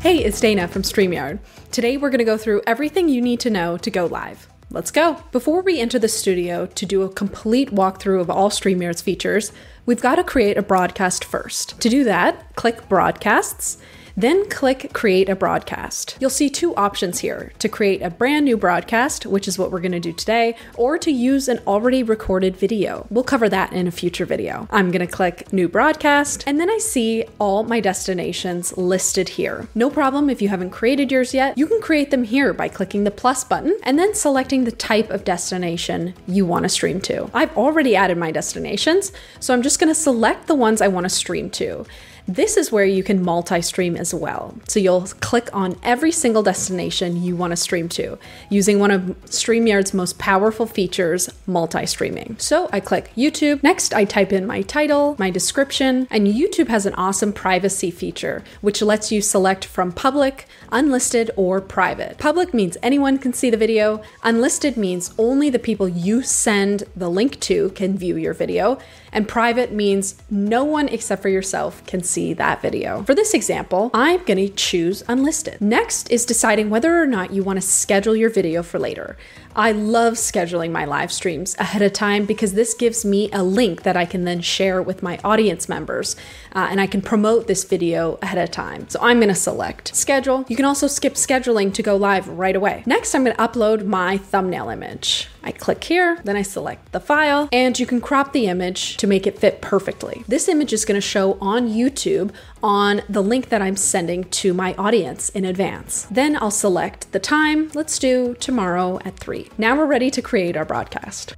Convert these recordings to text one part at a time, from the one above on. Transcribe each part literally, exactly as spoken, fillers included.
Hey, it's Dana from StreamYard. Today we're going to go through everything you need to know to go live. Let's go. Before we enter the studio to do a complete walkthrough of all StreamYard's features, we've got to create a broadcast first. To do that, click Broadcasts, then click Create a Broadcast. You'll see two options here, to create a brand new broadcast, which is what we're going to do today, or to use an already recorded video. We'll cover that in a future video. I'm going to click New Broadcast, and then I see all my destinations listed here. No problem if you haven't created yours yet. You can create them here by clicking the plus button and then selecting the type of destination you want to stream to. I've already added my destinations, so I'm just going to select the ones I want to stream to. This is where you can multi-stream as well. So you'll click on every single destination you want to stream to, using one of StreamYard's most powerful features, multi-streaming. So I click YouTube. Next, I type in my title, my description, and YouTube has an awesome privacy feature, which lets you select from public, unlisted, or private. Public means anyone can see the video. Unlisted means only the people you send the link to can view your video. And private means no one except for yourself can see that video. For this example, I'm going to choose unlisted. Next is deciding whether or not you want to schedule your video for later. I love scheduling my live streams ahead of time because this gives me a link that I can then share with my audience members uh, and I can promote this video ahead of time. So I'm going to select schedule. You can also skip scheduling to go live right away. Next, I'm going to upload my thumbnail image. I click here, then I select the file, and you can crop the image to make it fit perfectly. This image is going to show on YouTube on the link that I'm sending to my audience in advance. Then I'll select the time. Let's do tomorrow at three. Now we're ready to create our broadcast.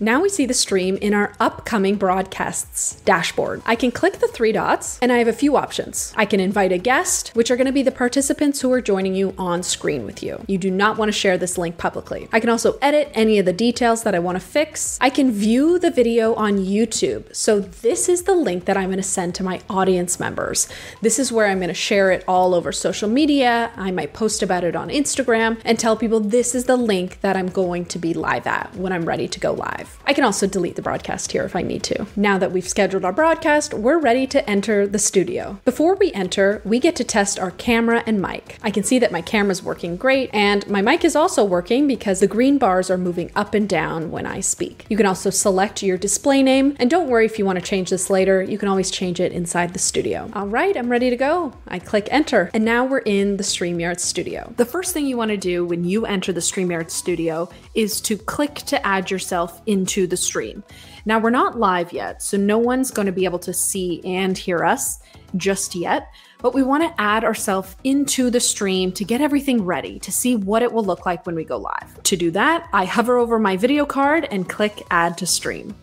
Now we see the stream in our upcoming broadcasts dashboard. I can click the three dots and I have a few options. I can invite a guest, which are going to be the participants who are joining you on screen with you. You do not want to share this link publicly. I can also edit any of the details that I want to fix. I can view the video on YouTube. So this is the link that I'm going to send to my audience members. This is where I'm going to share it all over social media. I might post about it on Instagram and tell people this is the link that I'm going to be live at when I'm ready to go live. I can also delete the broadcast here if I need to. Now that we've scheduled our broadcast, we're ready to enter the studio. Before we enter, we get to test our camera and mic. I can see that my camera's working great, and my mic is also working because the green bars are moving up and down when I speak. You can also select your display name, and don't worry if you want to change this later, you can always change it inside the studio. All right, I'm ready to go. I click enter, and now we're in the StreamYard studio. The first thing you want to do when you enter the StreamYard studio is to click to add yourself in into the stream. Now we're not live yet, so no one's going to be able to see and hear us just yet, but we want to add ourselves into the stream to get everything ready to see what it will look like when we go live. To do that, I hover over my video card and click Add to Stream.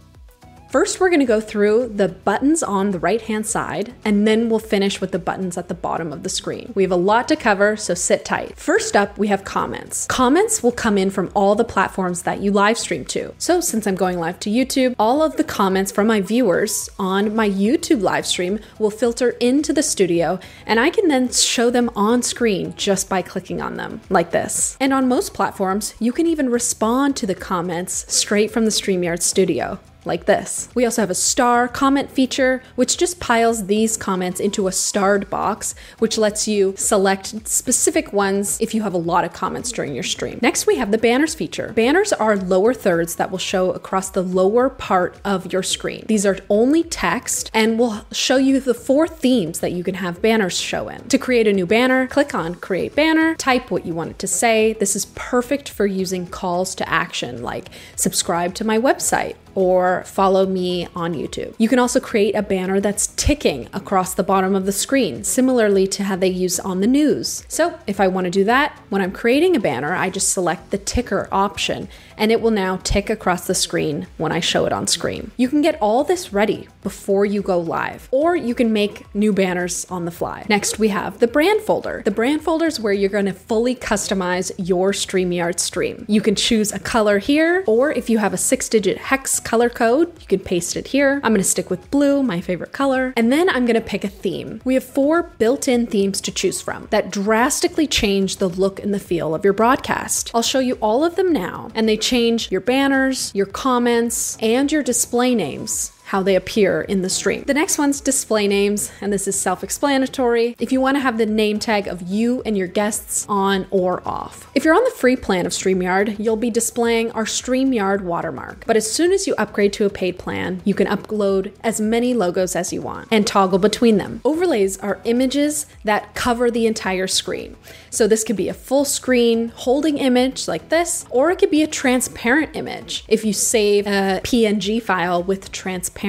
First, we're going to go through the buttons on the right-hand side, and then we'll finish with the buttons at the bottom of the screen. We have a lot to cover, so sit tight. First up, we have comments. Comments will come in from all the platforms that you live stream to. So since I'm going live to YouTube, all of the comments from my viewers on my YouTube live stream will filter into the studio, and I can then show them on screen just by clicking on them like this. And on most platforms, you can even respond to the comments straight from the StreamYard studio. Like this. We also have a star comment feature, which just piles these comments into a starred box, which lets you select specific ones if you have a lot of comments during your stream. Next, we have the banners feature. Banners are lower thirds that will show across the lower part of your screen. These are only text and will show you the four themes that you can have banners show in. To create a new banner, click on Create Banner, type what you want it to say. This is perfect for using calls to action, like subscribe to my website, or follow me on YouTube. You can also create a banner that's ticking across the bottom of the screen, similarly to how they use on the news. So if I want to do that, when I'm creating a banner, I just select the ticker option, and it will now tick across the screen when I show it on screen. You can get all this ready before you go live, or you can make new banners on the fly. Next, we have the brand folder. The brand folder is where you're going to fully customize your StreamYard stream. You can choose a color here, or if you have a six-digit hex color code, you can paste it here. I'm going to stick with blue, my favorite color, and then I'm going to pick a theme. We have four built-in themes to choose from that drastically change the look and the feel of your broadcast. I'll show you all of them now, and they change your banners, your comments, and your display names, how they appear in the stream. The next one's display names, and this is self-explanatory. If you want to have the name tag of you and your guests on or off. If you're on the free plan of StreamYard, you'll be displaying our StreamYard watermark. But as soon as you upgrade to a paid plan, you can upload as many logos as you want and toggle between them. Overlays are images that cover the entire screen. So this could be a full screen holding image like this, or it could be a transparent image if you save a P N G file with transparency.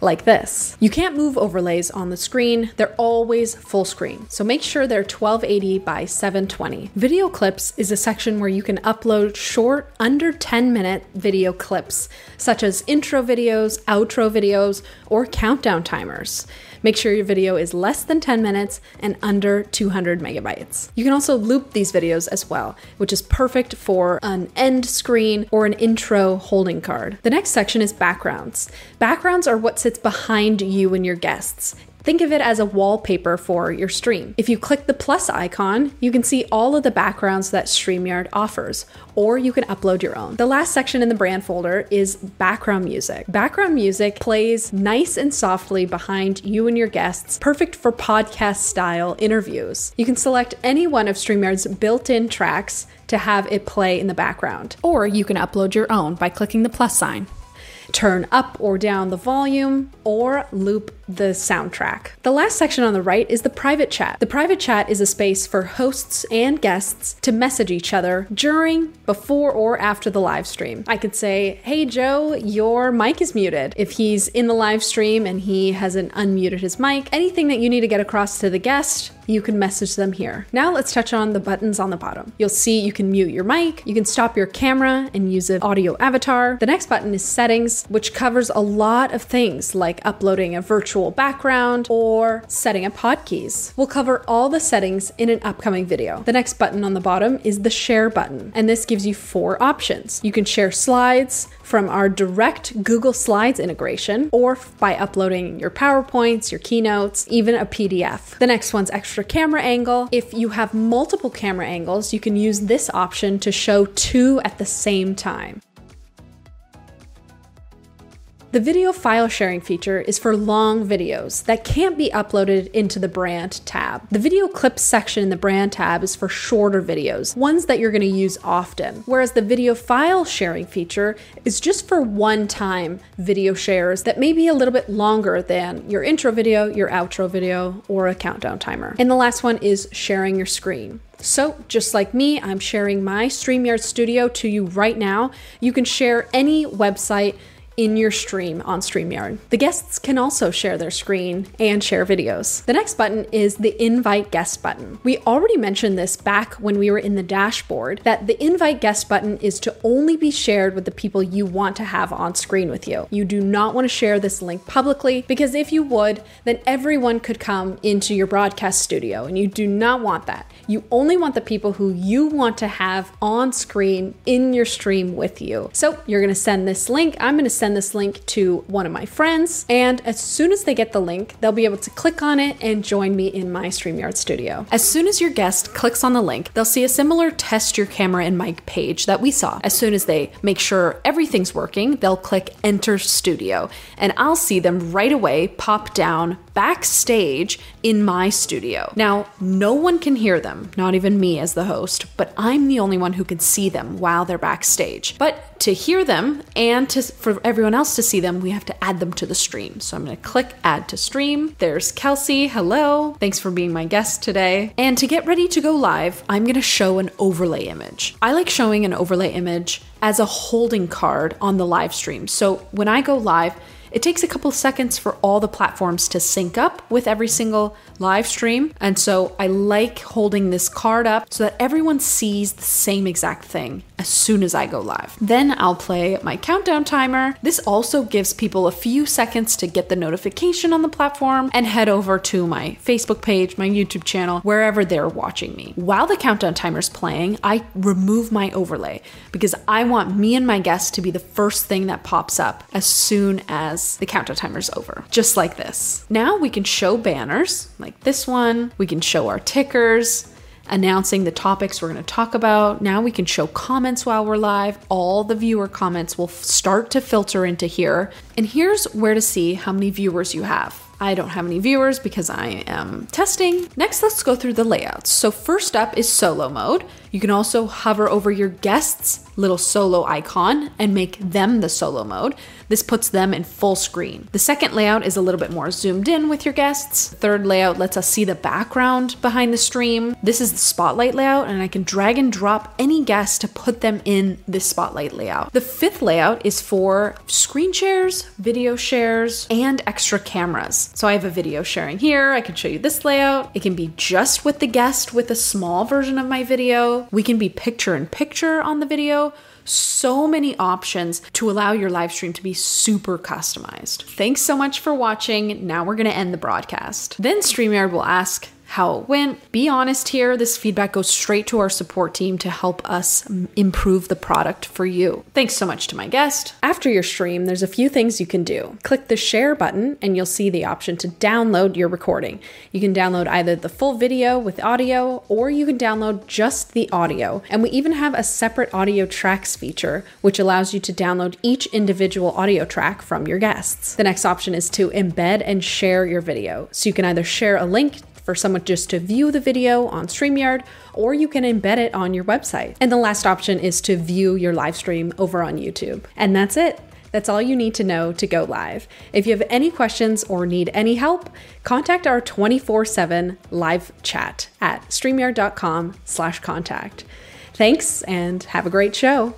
Like this. You can't move overlays on the screen. They're always full screen. So make sure they're twelve eighty by seven twenty. Video clips is a section where you can upload short, under ten minute video clips, such as intro videos, outro videos, or countdown timers. Make sure your video is less than ten minutes and under two hundred megabytes. You can also loop these videos as well, which is perfect for an end screen or an intro holding card. The next section is backgrounds. Backgrounds are what sits behind you and your guests. Think of it as a wallpaper for your stream. If you click the plus icon, you can see all of the backgrounds that StreamYard offers, or you can upload your own. The last section in the brand folder is background music. Background music plays nice and softly behind you and your guests, perfect for podcast style interviews. You can select any one of StreamYard's built-in tracks to have it play in the background, or you can upload your own by clicking the plus sign. Turn up or down the volume, or loop the soundtrack. The last section on the right is the private chat. The private chat is a space for hosts and guests to message each other during, before, or after the live stream. I could say, hey Joe, your mic is muted. If he's in the live stream and he hasn't unmuted his mic, anything that you need to get across to the guest, you can message them here. Now let's touch on the buttons on the bottom. You'll see you can mute your mic, you can stop your camera and use an audio avatar. The next button is settings, which covers a lot of things like uploading a virtual background or setting up hotkeys. We'll cover all the settings in an upcoming video. The next button on the bottom is the share button, and this gives you four options. You can share slides from our direct Google Slides integration, or by uploading your PowerPoints, your Keynotes, even a P D F. The next one's extra camera angle. If you have multiple camera angles, you can use this option to show two at the same time. The video file sharing feature is for long videos that can't be uploaded into the brand tab. The video clips section in the brand tab is for shorter videos, ones that you're going to use often, whereas the video file sharing feature is just for one-time video shares that may be a little bit longer than your intro video, your outro video, or a countdown timer. And the last one is sharing your screen. So just like me, I'm sharing my StreamYard studio to you right now. You can share any website in your stream on StreamYard. The guests can also share their screen and share videos. The next button is the invite guest button. We already mentioned this back when we were in the dashboard, that the invite guest button is to only be shared with the people you want to have on screen with you. You do not want to share this link publicly, because if you would, then everyone could come into your broadcast studio, and you do not want that. You only want the people who you want to have on screen in your stream with you. So you're going to send this link. I'm going to send Send this link to one of my friends, and as soon as they get the link, they'll be able to click on it and join me in my StreamYard studio. As soon as your guest clicks on the link, they'll see a similar test your camera and mic page that we saw. As soon as they make sure everything's working, they'll click enter studio, and I'll see them right away pop down backstage in my studio. Now, no one can hear them, not even me as the host, but I'm the only one who can see them while they're backstage. But to hear them and to for everyone else to see them, we have to add them to the stream. So I'm going to click add to stream. There's Kelsey. Hello. Thanks for being my guest today. And to get ready to go live, I'm going to show an overlay image. I like showing an overlay image as a holding card on the live stream. So when I go live, it takes a couple of seconds for all the platforms to sync up with every single live stream. And so I like holding this card up so that everyone sees the same exact thing as soon as I go live. Then I'll play my countdown timer. This also gives people a few seconds to get the notification on the platform and head over to my Facebook page, my YouTube channel, wherever they're watching me. While the countdown timer's playing, I remove my overlay because I want me and my guests to be the first thing that pops up as soon as the countdown timer's over, just like this. Now we can show banners like this one. We can show our tickers, announcing the topics we're going to talk about. Now we can show comments while we're live. All the viewer comments will start to filter into here. And here's where to see how many viewers you have. I don't have any viewers because I am testing. Next, let's go through the layouts. So first up is solo mode. You can also hover over your guests' little solo icon and make them the solo mode. This puts them in full screen. The second layout is a little bit more zoomed in with your guests. The third layout lets us see the background behind the stream. This is the spotlight layout, and I can drag and drop any guest to put them in this spotlight layout. The fifth layout is for screen shares, video shares, and extra cameras. So I have a video sharing here. I can show you this layout. It can be just with the guest with a small version of my video. We can be picture in picture on the video. So many options to allow your live stream to be super customized. Thanks so much for watching. Now we're going to end the broadcast. Then StreamYard will ask how it went. Be honest here. This feedback goes straight to our support team to help us improve the product for you. Thanks so much to my guest. After your stream, there's a few things you can do. Click the share button and you'll see the option to download your recording. You can download either the full video with audio, or you can download just the audio. And we even have a separate audio tracks feature, which allows you to download each individual audio track from your guests. The next option is to embed and share your video. So you can either share a link for someone just to view the video on StreamYard, or you can embed it on your website. And the last option is to view your live stream over on YouTube. And that's it. That's all you need to know to go live. If you have any questions or need any help, contact our twenty-four seven live chat at StreamYard dot com slash contact. Thanks and have a great show.